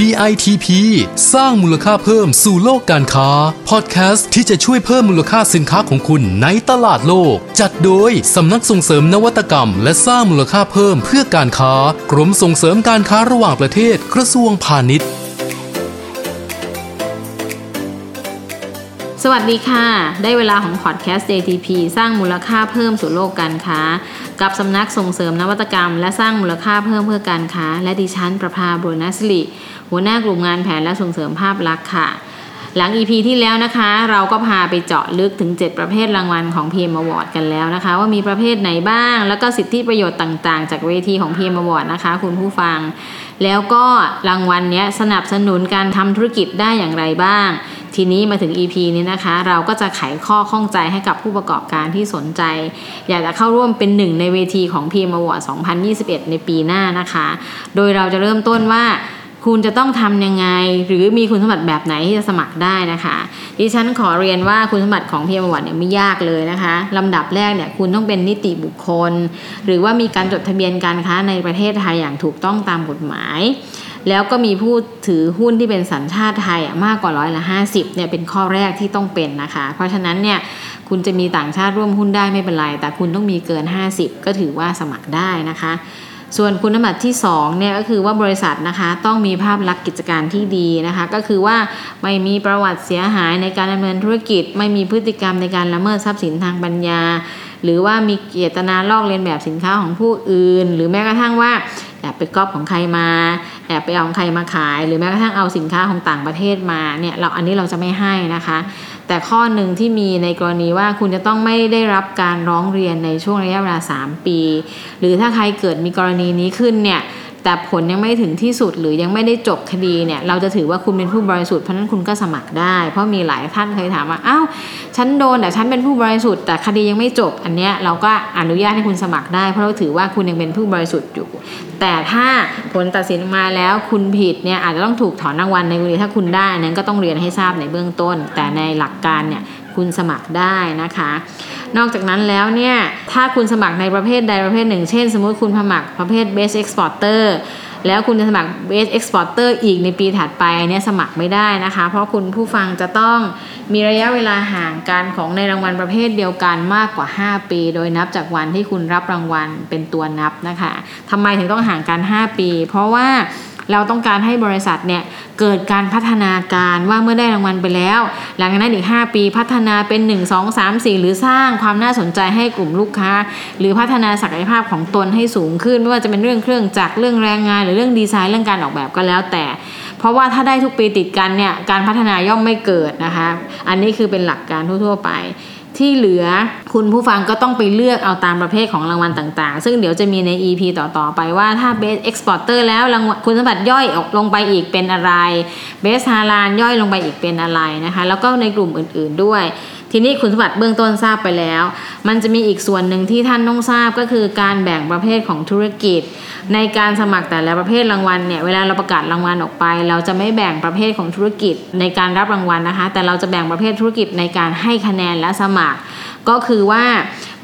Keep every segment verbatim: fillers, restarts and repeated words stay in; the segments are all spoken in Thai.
ดี ไอ ที พี สร้างมูลค่าเพิ่มสู่โลกการค้าพอดแคสต์ที่จะช่วยเพิ่มมูลค่าสินค้าของคุณในตลาดโลกจัดโดยสำนักส่งเสริมนวัตกรรมและสร้างมูลค่าเพิ่มเพื่อการค้ากรมส่งเสริมการค้าระหว่างประเทศกระทรวงพาณิชย์สวัสดีค่ะได้เวลาของพอดแคสต์ เจ ที พี สร้างมูลค่าเพิ่มสู่โลกการค้ากับสำนักส่งเสริมนวัตกรรมและสร้างมูลค่าเพิ่มเพื่อการค้าและดิฉันประภาบุญนศิริหัวหน้ากลุ่มงานแผนและส่งเสริมภาพลักษณ์ค่ะหลัง อี พี ที่แล้วนะคะเราก็พาไปเจาะลึกถึงเจ็ดประเภทรางวัลของ พี เอ็ม Award กันแล้วนะคะว่ามีประเภทไหนบ้างแล้วก็สิทธิประโยชน์ต่างๆจากเวทีของ พี เอ็ม Award นะคะคุณผู้ฟังแล้วก็รางวัลเนี้ยสนับสนุนการทำธุรกิจได้อย่างไรบ้างทีนี้มาถึง อี พี นี้นะคะเราก็จะไขข้อข้องใจให้กับผู้ประกอบการที่สนใจอยากจะเข้าร่วมเป็นหนึ่งในเวทีของ พี เอ็ม Award สองพันยี่สิบเอ็ดในปีหน้านะคะโดยเราจะเริ่มต้นว่าคุณจะต้องทำยังไงหรือมีคุณสมบัติแบบไหนที่จะสมัครได้นะคะดิฉันขอเรียนว่าคุณสมบัติของ พี เอ็ม Award เนี่ยไม่ยากเลยนะคะลำดับแรกเนี่ยคุณต้องเป็นนิติบุคคลหรือว่ามีการจดทะเบียนการค้าในประเทศไทยอย่างถูกต้องตามกฎหมายแล้วก็มีผู้ถือหุ้นที่เป็นสัญชาติไทยมากกว่าร้อยละห้าสิบเนี่ยเป็นข้อแรกที่ต้องเป็นนะคะเพราะฉะนั้นเนี่ยคุณจะมีต่างชาติร่วมหุ้นได้ไม่เป็นไรแต่คุณต้องมีเกินห้าสิบก็ถือว่าสมัครได้นะคะส่วนคุณสมบัติที่สองเนี่ยก็คือว่าบริษัทนะคะต้องมีภาพลักษณ์กิจการที่ดีนะคะก็คือว่าไม่มีประวัติเสียหายในการดำเนินธุรกิจไม่มีพฤติกรรมในการละเมิดทรัพย์สินทางปัญญาหรือว่ามีเจตนาลอกเลียนแบบสินค้าของผู้อื่นหรือแม้กระทั่งว่าแอบไปก๊อปของใครมาแอบไปเอาของใครมาขายหรือแม้กระทั่งเอาสินค้าของต่างประเทศมาเนี่ยเราอันนี้เราจะไม่ให้นะคะแต่ข้อหนึ่งที่มีในกรณีว่าคุณจะต้องไม่ได้รับการร้องเรียนในช่วงระยะเวลาสามปีหรือถ้าใครเกิดมีกรณีนี้ขึ้นเนี่ยแต่ผลยังไม่ถึงที่สุดหรือยังไม่ได้จบคดีเนี่ยเราจะถือว่าคุณเป็นผู้บริสุทธิ์เพราะนั้นคุณก็สมัครได้เพราะมีหลายท่านเคยถามว่าอ้าวฉันโดนแต่ฉันเป็นผู้บริสุทธิ์แต่คดียังไม่จบอันเนี้ยเราก็อนุญาตให้คุณสมัครได้เพราะเราถือว่าคุณยังเป็นผู้บริสุทธิ์อยู่แต่ถ้าผลตัดสินมาแล้วคุณผิดเนี่ยอาจจะต้องถูกถอนรางวัลในกรณีถ้าคุณได้นั้นก็ต้องเรียนให้ทราบในเบื้องต้นแต่ในหลักการเนี่ยคุณสมัครได้นะคะนอกจากนั้นแล้วเนี่ยถ้าคุณสมัครในประเภทใดประเภทหนึ่งเช่นสมมุติคุณสมัครประเภท Best Exporter แล้วคุณจะสมัคร Best Exporter อีกในปีถัดไปเนี่ยสมัครไม่ได้นะคะเพราะคุณผู้ฟังจะต้องมีระยะเวลาห่างกันของในรางวัลประเภทเดียวกันมากกว่าห้าปีโดยนับจากวันที่คุณรับรางวัลเป็นตัวนับนะคะทำไมถึงต้องห่างกันห้าปีเพราะว่าเราต้องการให้บริษัทเนี่ยเกิดการพัฒนาการว่าเมื่อได้รางวัลไปแล้วหลังจากนั้นอีกห้าปีพัฒนาเป็นหนึ่ง สอง สาม สี่หรือสร้างความน่าสนใจให้กลุ่มลูกค้าหรือพัฒนาศักยภาพของตนให้สูงขึ้นไม่ว่าจะเป็นเรื่องเครื่องจักรเรื่องแรงงานหรือเรื่องดีไซน์เรื่องการออกแบบก็แล้วแต่เพราะว่าถ้าได้ทุกปีติดกันเนี่ยการพัฒนาย่อมไม่เกิดนะคะอันนี้คือเป็นหลักการทั่วๆไปที่เหลือคุณผู้ฟังก็ต้องไปเลือกเอาตามประเภทของรางวัลต่างๆซึ่งเดี๋ยวจะมีใน อี พี ต่อๆไปว่าถ้า Best Exporter แล้วรางวัลคุณสมบัติย่อยออกลงไปอีกเป็นอะไร Best Halal ย่อยลงไปอีกเป็นอะไรนะคะแล้วก็ในกลุ่มอื่นๆด้วยทีนี้คุณสมบัติเบื้องต้นทราบไปแล้วมันจะมีอีกส่วนหนึ่งที่ท่านต้องทราบก็คือการแบ่งประเภทของธุรกิจในการสมัครแต่ละประเภทรางวัลเนี่ยเวลาเราประกาศรางวัลออกไปเราจะไม่แบ่งประเภทของธุรกิจในการรับรางวัลนะคะแต่เราจะแบ่งประเภทธุรกิจในการให้คะแนนและสมัครก็คือว่า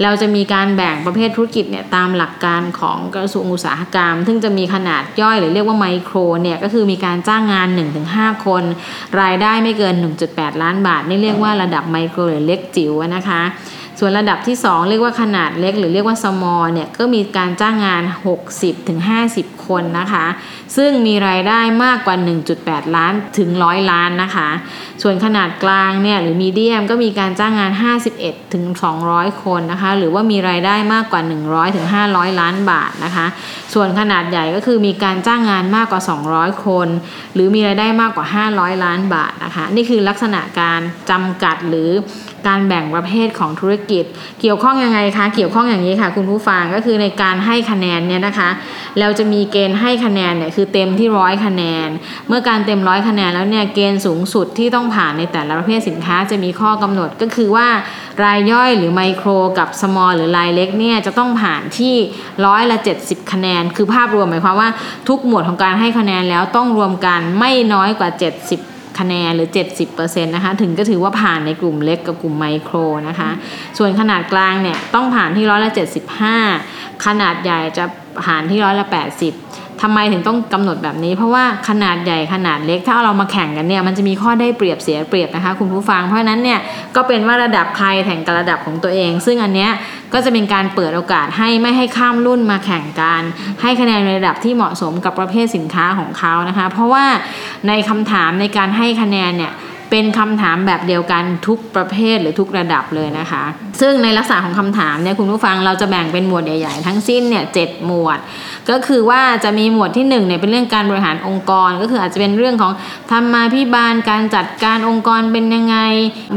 เราจะมีการแบ่งประเภทธุรกิจเนี่ยตามหลักการของกระทรวงอุตสาหกรรมซึ่งจะมีขนาดย่อยหรือเรียกว่าไมโครเนี่ยก็คือมีการจ้างงาน หนึ่งถึงห้า คนรายได้ไม่เกิน หนึ่งจุดแปด ล้านบาทนี่เรียกว่าระดับไมโครหรือเล็กจิ๋วนะคะส่วนระดับที่สองเรียกว่าขนาดเล็กหรือเรียกว่า small เนี่ยก็มีการจ้างงาน หกสิบถึงห้าสิบ คนนะคะซึ่งมีรายได้มากกว่า หนึ่งจุดแปด ล้านถึงหนึ่งร้อยล้านนะคะส่วนขนาดกลางเนี่ยหรือ medium ก็มีการจ้างงาน ห้าสิบเอ็ดถึงสองร้อย คนนะคะหรือว่ามีรายได้มากกว่า หนึ่งร้อยถึงห้าร้อย ล้านบาทนะคะส่วนขนาดใหญ่ก็คือมีการจ้างงานมากกว่าสองร้อยคนหรือมีรายได้มากกว่าห้าร้อยล้านบาทนะคะนี่คือลักษณะการจำกัดหรือการแบ่งประเภทของธุรกิจเกี่ยวข้องยังไงคะเกี่ยวข้องอย่างนี้ค่ะคุณผู้ฟังก็คือในการให้คะแนนเนี่ยนะคะเราจะมีเกณฑ์ให้คะแนนเนี่ยคือเต็มที่หนึ่งร้อยคะแนนเมื่อการเต็มหนึ่งร้อยคะแนนแล้วเนี่ยเกณฑ์สูงสุดที่ต้องผ่านในแต่ละประเภทสินค้าจะมีข้อกำหนดก็คือว่ารายย่อยหรือไมโครกับสมอลหรือรายเล็กเนี่ยจะต้องผ่านที่ร้อยละเจ็ดสิบคะแนนคือภาพรวมหมายความว่าทุกหมวดของการให้คะแนนแล้วต้องรวมกันไม่น้อยกว่าเจ็ดสิบคะแนนหรือ เจ็ดสิบเปอร์เซ็นต์ นะคะถึงก็ถือว่าผ่านในกลุ่มเล็กกับกลุ่มไมโครนะคะส่วนขนาดกลางเนี่ยต้องผ่านที่ร้อยละเจ็ดสิบห้าขนาดใหญ่จะผ่านที่ร้อยละแปดสิบ ทำไมถึงต้องกำหนดแบบนี้เพราะว่าขนาดใหญ่ขนาดเล็กถ้าเรามาแข่งกันเนี่ยมันจะมีข้อได้เปรียบเสียเปรียบนะคะคุณผู้ฟังเพราะนั้นเนี่ยก็เป็นว่าระดับใครแข่งกับระดับของตัวเองซึ่งอันเนี้ยก็จะเป็นการเปิดโอกาสให้ไม่ให้ข้ามรุ่นมาแข่งกันให้คะแนนในระดับที่เหมาะสมกับประเภทสินค้าของเขานะคะเพราะว่าในคำถามในการให้คะแนนเนี่ยเป็นคำถามแบบเดียวกันทุกประเภทหรือทุกระดับเลยนะคะซึ่งในลักษณะของคำถามเนี่ยคุณผู้ฟังเราจะแบ่งเป็นหมวดใหญ่ๆทั้งสิ้นเนี่ยเจ็ดหมวดก็คือว่าจะมีหมวดที่หนึ่งเนี่ยเป็นเรื่องการบริหารองค์กรก็คืออาจจะเป็นเรื่องของธรรมาภิบาลการจัดการองค์กรเป็นยังไง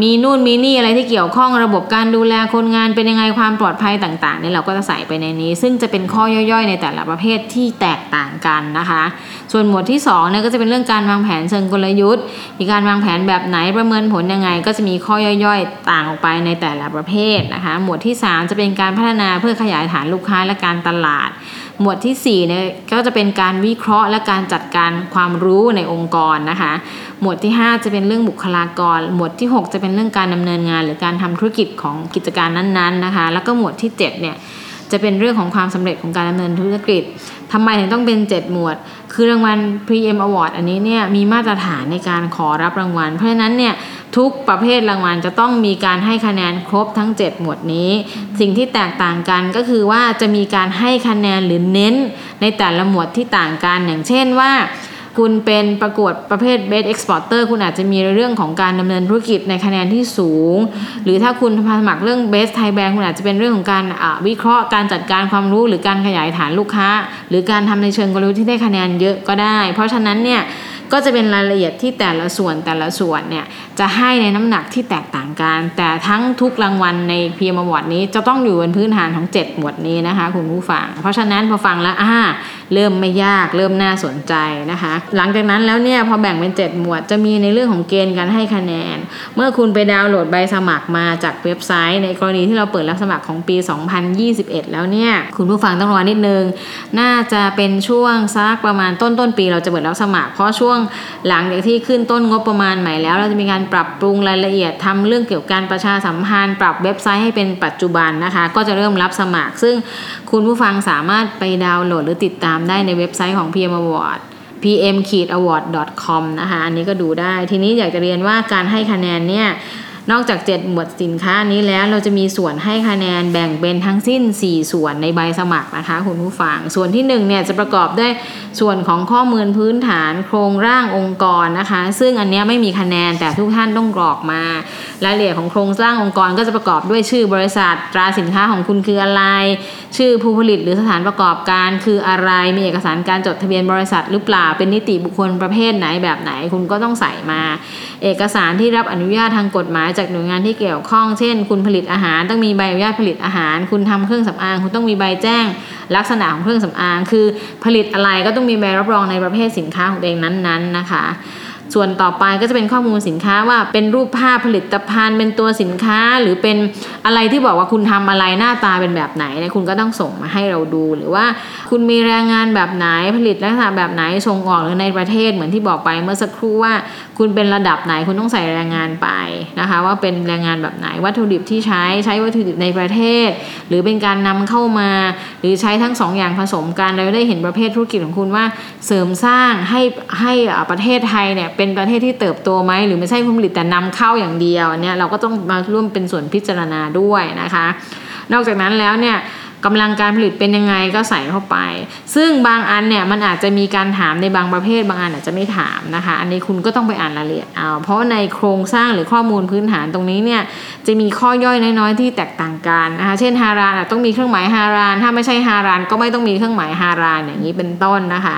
มีนู่นมีนี่อะไรที่เกี่ยวข้องระบบการดูแลคนงานเป็นยังไงความปลอดภัยต่างๆเนี่ยเราก็จะใส่ไปในนี้ซึ่งจะเป็นข้อย่อยๆในแต่ละประเภทที่แตกต่างกันนะคะส่วนหมวดที่สองเนี่ยก็จะเป็นเรื่องการวางแผนเชิงกลยุทธ์มีการวางแผนแบบไหนประเมินผลยังไงก็จะมีข้อย่อยๆต่างออกไปในแต่ละประเภทนะคะหมวดที่สามจะเป็นการพัฒนาเพื่อขยายฐานลูกค้าและการตลาดหมวดที่สี่เนี่ยก็จะเป็นการวิเคราะห์และการจัดการความรู้ในองค์กรนะคะหมวดที่ห้าจะเป็นเรื่องบุคลากรหมวดที่หกจะเป็นเรื่องการดำเนินงานหรือการทำธุรกิจของกิจการนั้นๆนะคะแล้วก็หมวดที่เจ็ดเนี่ยจะเป็นเรื่องของความสำเร็จของการดำเนินธุรกิจทำไมถึงต้องเป็นเจ็ดหมวดคือรางวัล พี เอ็ม Award อันนี้เนี่ยมีมาตรฐานในการขอรับรางวัลเพราะฉะนั้นเนี่ยทุกประเภทรางวัลจะต้องมีการให้คะแนนครบทั้งเจ็ดหมวดนี้สิ่งที่แตกต่างกันก็คือว่าจะมีการให้คะแนนหรือเน้นในแต่ละหมวดที่ต่างกันอย่างเช่นว่าคุณเป็นประกวดประเภท Best Exporter คุณอาจจะมีเรื่องของการดำเนินธุรกิจในคะแนนที่สูงหรือถ้าคุณสมัครเรื่อง Best Thai Brand คุณอาจจะเป็นเรื่องของการวิเคราะห์การจัดการความรู้หรือการขยายฐานลูกค้าหรือการทำในเชิงกลยุทธ์ที่ได้คะแนนเยอะก็ได้เพราะฉะนั้นเนี่ยก็จะเป็นรายละเอียดที่แต่ละส่วนแต่ละส่วนเนี่ยจะให้ในน้ำหนักที่แตกต่างกันแต่ทั้งทุกรางวัลใน พี เอ็ม Award นี้จะต้องอยู่บนพื้นฐานของเจ็ดหมวดนี้นะคะคุณผู้ฟังเพราะฉะนั้นพอฟังแล้วอ่าเริ่มไม่ยากเริ่มน่าสนใจนะคะหลังจากนั้นแล้วเนี่ยพอแบ่งเป็นเจ็ดหมวดจะมีในเรื่องของเกณฑ์การให้คะแนนเมื่อคุณไปดาวน์โหลดใบสมัครมาจากเว็บไซต์ในกรณีที่เราเปิดรับสมัครของปีสองพันยี่สิบเอ็ดแล้วเนี่ยคุณผู้ฟังต้องรอนิดนึงน่าจะเป็นช่วงสักประมาณต้นต้นปีเราจะเปิดรับสมัครเพราะช่วงหลังจากที่ขึ้นต้นงบประมาณใหม่แล้วเราจะมีการปรับปรุงรายละเอียดทำเรื่องเกี่ยวกับการประชาสัมพันธ์ปรับเว็บไซต์ให้เป็นปัจจุบันนะคะก็จะเริ่มรับสมัครซึ่งคุณผู้ฟังสามารถไปดาวน์โหลดหรือติดตามได้ในเว็บไซต์ของ พี เอ็ม Awardพี เอ็ม อวอร์ด ดอท คอม นะคะอันนี้ก็ดูได้ทีนี้อยากจะเรียนว่าการให้คะแนนเนี่ยนอกจากเจ็ดหมวดสินค้านี้แล้วเราจะมีส่วนให้คะแนนแบ่งเป็นทั้งสิ้นสี่ส่วนในใบสมัครนะคะคุณผู้ฟังส่วนที่หนึ่งเนี่ยจะประกอบด้วยส่วนของข้อมูลพื้นฐานโครงร่างองค์กรนะคะซึ่งอันนี้ไม่มีคะแนนแต่ทุกท่านต้องกรอกมารายละเอียดของโครงสร้างองค์กรก็จะประกอบด้วยชื่อบริษัทตราสินค้าของคุณคืออะไรชื่อผู้ผลิตหรือสถานประกอบการคืออะไรมีเอกสารการจดทะเบียนบริษัทหรือเปล่าเป็นนิติบุคคลประเภทไหนแบบไหนคุณก็ต้องใส่มาเอกสารที่รับอนุญาตทางกฎหมายจากหน่วยงานที่เกี่ยวข้องเช่นคุณผลิตอาหารต้องมีใบอนุญาตผลิตอาหารคุณทำเครื่องสำอางคุณต้องมีใบแจ้งลักษณะของเครื่องสำอางคือผลิตอะไรก็ต้องมีใบรับรองในประเภทสินค้าของตัวเองนั้นๆนะคะส่วนต่อไปก็จะเป็นข้อมูลสินค้าว่าเป็นรูปภาพผลิตภัณฑ์เป็นตัวสินค้าหรือเป็นอะไรที่บอกว่าคุณทำอะไรหน้าตาเป็นแบบไหนเนี่ยคุณก็ต้องส่งมาให้เราดูหรือว่าคุณมีแรงงานแบบไหนผลิตลักษณะแบบไหนส่งออกหรือในประเทศเหมือนที่บอกไปเมื่อสักครู่ว่าคุณเป็นระดับไหนคุณต้องใส่แรงงานไปนะคะว่าเป็นแรงงานแบบไหนวัตถุดิบที่ใช้ใช้วัตถุดิบในประเทศหรือเป็นการนำเข้ามาหรือใช้ทั้งสองอย่างผสมกันเราได้เห็นประเภทธุรกิจของคุณว่าเสริมสร้างให้ให้ประเทศไทยเนี่ยเป็นประเทศที่เติบโตไหมหรือไม่ใช่ผลิตแต่นำเข้าอย่างเดียวเนี่ยเราก็ต้องมาร่วมเป็นส่วนพิจารณาด้วยนะคะนอกจากนั้นแล้วเนี่ยกำลังการผลิตเป็นยังไงก็ใส่เข้าไปซึ่งบางอันเนี่ยมันอาจจะมีการถามในบางประเภทบางอันอาจจะไม่ถามนะคะอันนี้คุณก็ต้องไปอ่านรายละเอียดเอาเพราะในโครงสร้างหรือข้อมูลพื้นฐานตรงนี้เนี่ยจะมีข้อย่อยน้อยๆที่แตกต่างกันนะคะเช่นฮารานต้องมีเครื่องหมายฮารานถ้าไม่ใช่ฮารานก็ไม่ต้องมีเครื่องหมายฮารานอย่างนี้เป็นต้นนะคะ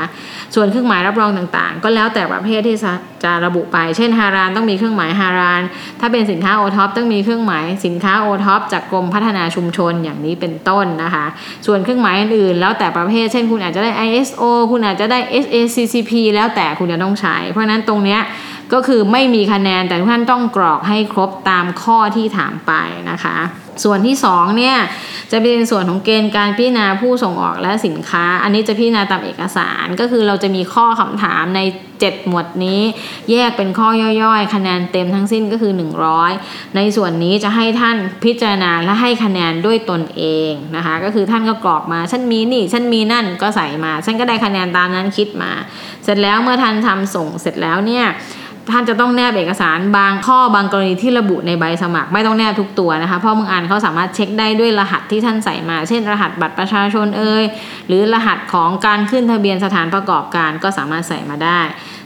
ส่วนเครื่องหมายรับรองต่างๆก็แล้วแต่ประเภทที่จะระบุไปเช่นฮารานต้องมีเครื่องหมายฮารานถ้าเป็นสินค้าโอท็อปต้องมีเครื่องหมายสินค้าโอท็อปจากกรมพัฒนาชุมชนอย่างนี้เป็นต้นนะคะส่วนเครื่องหมายอื่นๆแล้วแต่ประเภทเช่นคุณอาจจะได้ ไอ เอส โอ คุณอาจจะได้ แฮคเซป แล้วแต่คุณจะต้องใช้เพราะนั้นตรงเนี้ยก็คือไม่มีคะแนนแต่ทุกท่านต้องกรอกให้ครบตามข้อที่ถามไปนะคะ ส่วนที่สองเนี่ยจะเป็นส่วนของเกณฑ์การพิจารณาผู้ส่งออกและสินค้าอันนี้จะพิจารณาตามเอกสารก็คือเราจะมีข้อคำถามในเจ็ดหมวดนี้แยกเป็นข้อย่อยๆคะแนนเต็มทั้งสิ้นก็คือหนึ่งร้อยในส่วนนี้จะให้ท่านพิจารณาและให้คะแนนด้วยตนเองนะคะก็คือท่านก็กรอกมาฉันมีนี่ฉันมีนั่นก็ใส่มาฉันก็ได้คะแนนตามนั้นคิดมาเสร็จแล้วเมื่อท่านทำส่งเสร็จแล้วเนี่ยท่านจะต้องแนบเอกสารบางข้อบางกรณีที่ระบุในใบสมัครไม่ต้องแนบทุกตัวนะคะเพราะบางอันเขาสามารถเช็คได้ด้วยรหัสที่ท่านใส่มาเช่นรหัสบัตรประชาชนเอ่ยหรือรหัสของการขึ้นทะเบียนสถานประกอบการก็สามารถใส่มาได้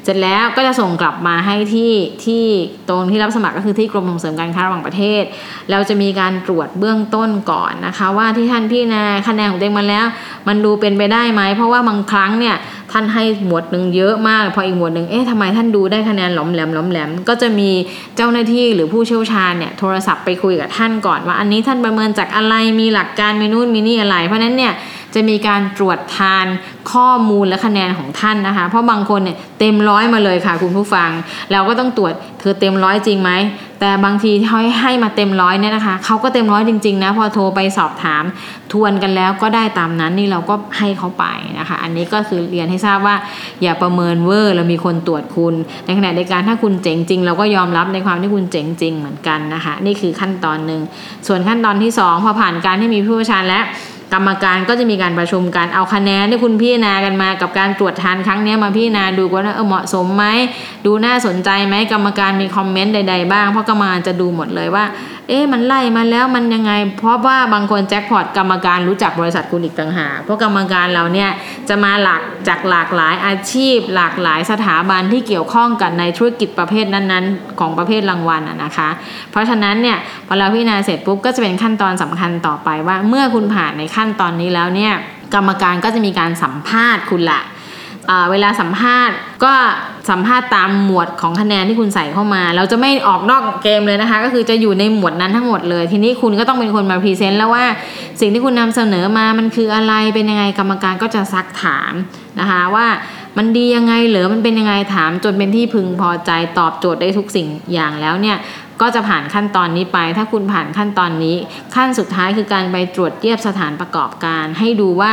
เสร็จแล้วก็จะส่งกลับมาให้ที่ที่ตรงที่รับสมัครก็คือที่กรมส่งเสริมการค้าระหว่างประเทศเราจะมีการตรวจเบื้องต้นก่อนนะคะว่าที่ท่านพิจารณาคะแนนของตัวเองมาแล้วมันดูเป็นไปได้ไหมเพราะว่าบางครั้งเนี่ยท่านให้หมวดหนึ่งเยอะมากพออีกหมวดหนึ่งเอ๊ะทำไมท่านดูได้คะแนนหลอมแหลมหลอมแหลมก็จะมีเจ้าหน้าที่หรือผู้เชี่ยวชาญเนี่ยโทรศัพท์ไปคุยกับท่านก่อนว่าอันนี้ท่านประเมินจากอะไรมีหลักการมีนู่นมีนี่อะไรเพราะนั้นเนี่ยจะมีการตรวจทานข้อมูลและคะแนนของท่านนะคะเพราะบางคนเนี่ยเต็มร้อยมาเลยค่ะคุณผู้ฟังเราก็ต้องตรวจคือเต็มร้อยจริงไหมแต่บางทีเขาให้มาเต็มร้อยเนี่ยนะคะเขาก็เต็มร้อยจริงๆนะพอโทรไปสอบถามทวนกันแล้วก็ได้ตามนั้นนี่เราก็ให้เขาไปนะคะอันนี้ก็คือเรียนให้ทราบว่าอย่าประเมินเวอร์เรามีคนตรวจคุณในขณะเดียวกันถ้าคุณเจ๋งจริงเราก็ยอมรับในความที่คุณเจ๋งจริงเหมือนกันนะคะนี่คือขั้นตอนนึงส่วนขั้นตอนที่สองพอผ่านการที่มีผู้เชี่ยวชาญและกรรมการก็จะมีการประชุมการเอาคะแนนที่คุณพิจารณากันมากับการตรวจทานครั้งนี้มาพิจารณาดูว่าเออเหมาะสมไหมดูน่าสนใจไหมกรรมการมีคอมเมนต์ใดๆบ้างเพราะกรรมการจะดูหมดเลยว่าเอ๊ะมันไล่มาแล้วมันยังไงเพราะว่าบางคนแจ็คพอตกรรมการรู้จักบริษัทคุณอีกต่างหากเพราะกรรมการเราเนี่ยจะมาหลักจากหลากหลายอาชีพหลากหลายสถาบันที่เกี่ยวข้องกันในธุรกิจประเภทนั้นๆของประเภทรางวัล น, นะคะเพราะฉะนั้นเนี่ยพอเราพิจารณาเสร็จปุ๊บก็จะเป็นขั้นตอนสำคัญต่อไปว่าเมื่อคุณผ่านในขั้นตอนนี้แล้วเนี่ยกรรมการก็จะมีการสัมภาษณ์คุณละเวลาสัมภาษณ์ก็สัมภาษณ์ตามหมวดของคะแนนที่คุณใส่เข้ามาเราจะไม่ออกนอกเกมเลยนะคะก็คือจะอยู่ในหมวดนั้นทั้งหมดเลยทีนี้คุณก็ต้องเป็นคนมาพรีเซนต์แล้วว่าสิ่งที่คุณนำเสนอมามันคืออะไรเป็นยังไงกรรมการก็จะซักถามนะคะว่ามันดียังไงเหรอมันเป็นยังไงถามจนเป็นที่พึงพอใจตอบโจทย์ได้ทุกสิ่งอย่างแล้วเนี่ยก็จะผ่านขั้นตอนนี้ไปถ้าคุณผ่านขั้นตอนนี้ขั้นสุดท้ายคือการไปตรวจเยียบสถานประกอบการให้ดูว่า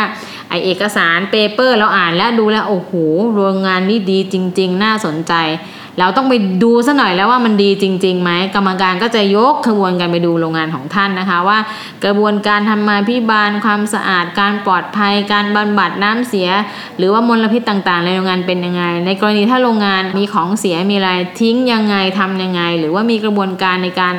ไอเอกสารเปเปอร์เราอ่านแล้วดูแล้วโอ้โหโรงงานนี่ดีจริงๆน่าสนใจเราต้องไปดูซะหน่อยแล้วว่ามันดีจริงๆไหมกรรมการก็จะยกขบวนการไปดูโรงงานของท่านนะคะว่ากระบวนการทำมาพิบาลความสะอาดการปลอดภัยการบำบัดน้ำเสียหรือว่ามลพิษต่างๆในโรงงานเป็นยังไงในกรณีถ้าโรงงานมีของเสียมีอะไรทิ้งยังไงทำยังไงหรือว่ามีกระบวนการในการ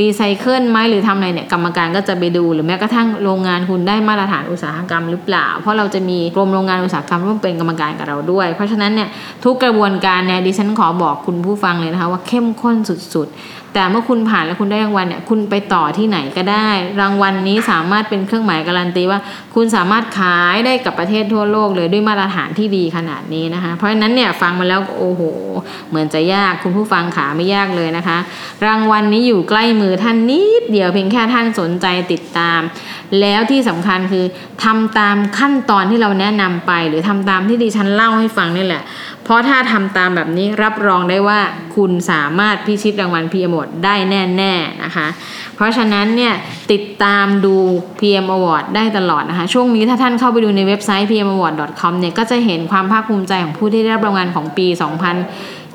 รีไซเคิลไหมหรือทำอะไรเนี่ยกรรมการก็จะไปดูหรือแม้กระทั่งโรงงานคุณได้มาตรฐานอุตสาหกรรมหรือเปล่าเพราะเราจะมีกรมโรงงานอุตสาหกรรมร่วมเป็นกรรมการกับเราด้วยเพราะฉะนั้นเนี่ยทุกกระบวนการเนี่ยดิฉันขอบอกคุณผู้ฟังเลยนะคะว่าเข้มข้นสุดๆแต่เมื่อคุณผ่านแล้วคุณได้รางวัลเนี่ยคุณไปต่อที่ไหนก็ได้รางวัล นี้สามารถเป็นเครื่องหมายการันตีว่าคุณสามารถขายได้กับประเทศทั่วโลกเลยด้วยมาตรฐานที่ดีขนาดนี้นะคะเพราะฉะนั้นเนี่ยฟังมาแล้วโอ้โหเหมือนจะยากคุณผู้ฟังขาไม่ยากเลยนะคะรางวัล นี้อยู่ใกล้มือท่านนิดเดียวเพียงแค่ท่านสนใจติดตามแล้วที่สำคัญคือทำตามขั้นตอนที่เราแนะนำไปหรือทำตามที่ดิฉันเล่าให้ฟังนี่แหละเพราะถ้าทำตามแบบนี้รับรองได้ว่าคุณสามารถพิชิตรางวัล พี เอ็ม Award ได้แน่ๆนะคะเพราะฉะนั้นเนี่ยติดตามดู พี เอ็ม Award ได้ตลอดนะคะช่วงนี้ถ้าท่านเข้าไปดูในเว็บไซต์ พี เอ็ม อวอร์ด ดอท คอม เนี่ยก็จะเห็นความภาคภูมิใจของผู้ที่ได้รับรางวัลของปีสองพัน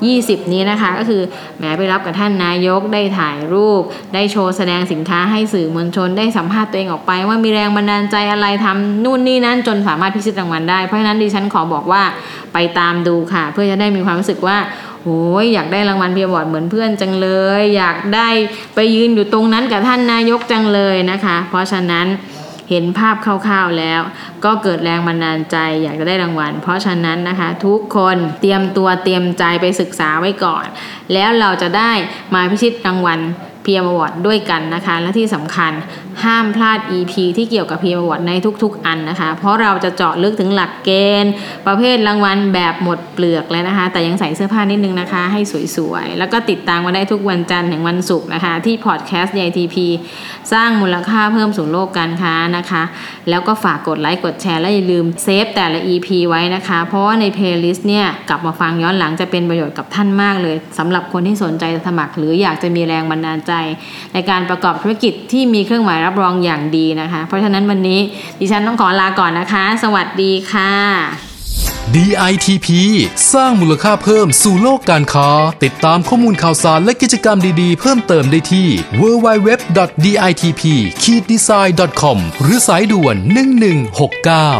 ยี่สิบนี้นะคะก็คือแหมไปรับกับท่านนายกได้ถ่ายรูปได้โชว์แสดงสินค้าให้สื่อมวลชนได้สัมภาษณ์ตัวเองออกไปว่ามีแรงบันดาลใจอะไรทำนู่นนี่นั่นจนสามารถพิชิตรางวัลได้เพราะฉะนั้นดิฉันขอบอกว่าไปตามดูค่ะเพื่อจะได้มีความรู้สึกว่าโอ้ยอยากได้รางวัลพีเอ็มอวอร์ดเหมือนเพื่อนจังเลยอยากได้ไปยืนอยู่ตรงนั้นกับท่านนายกจังเลยนะคะเพราะฉะนั้นเห็นภาพคร่าวๆแล้วก็เกิดแรงบันดาลใจอยากจะได้รางวัลเพราะฉะนั้นนะคะทุกคนเตรียมตัวเตรียมใจไปศึกษาไว้ก่อนแล้วเราจะได้มาพิชิตรางวัล พี เอ็ม Award ด้วยกันนะคะและที่สำคัญห้ามพลาด อี พี ที่เกี่ยวกับ พี เอ็ม Award ในทุกๆอันนะคะเพราะเราจะเจาะลึกถึงหลักเกณฑ์ประเภทรางวัลแบบหมดเปลือกเลยนะคะแต่ยังใส่เสื้อผ้านิดนึงนะคะให้สวยๆแล้วก็ติดตามมาได้ทุกวันจันทร์ถึงวันศุกร์นะคะที่พอดแคสต์ วาย ที พี สร้างมูลค่าเพิ่มสู่โลกการค้านะคะแล้วก็ฝากกดไลค์กดแชร์และอย่าลืมเซฟแต่ละ อี พี ไว้นะคะเพราะว่าใน playlist เนี่ยกลับมาฟังย้อนหลังจะเป็นประโยชน์กับท่านมากเลยสำหรับคนที่สนใจสมัครหรืออยากจะมีแรงบันดาลใจ ในการประกอบธุรกิจที่มีเครื่องหมายรับรองอย่างดีนะคะเพราะฉะนั้นวันนี้ดิฉันต้องขอลาก่อนนะคะสวัสดีค่ะ ดี ไอ ที พี สร้างมูลค่าเพิ่มสู่โลกการค้าติดตามข้อมูลข่าวสารและกิจกรรมดีๆเพิ่มเติมได้ที่ ดับเบิลยู ดับเบิลยู ดับเบิลยู ดอท ดี ไอ ที พี ไทย ดอท คอม หรือสายด่วน หนึ่ง หนึ่ง หก เก้า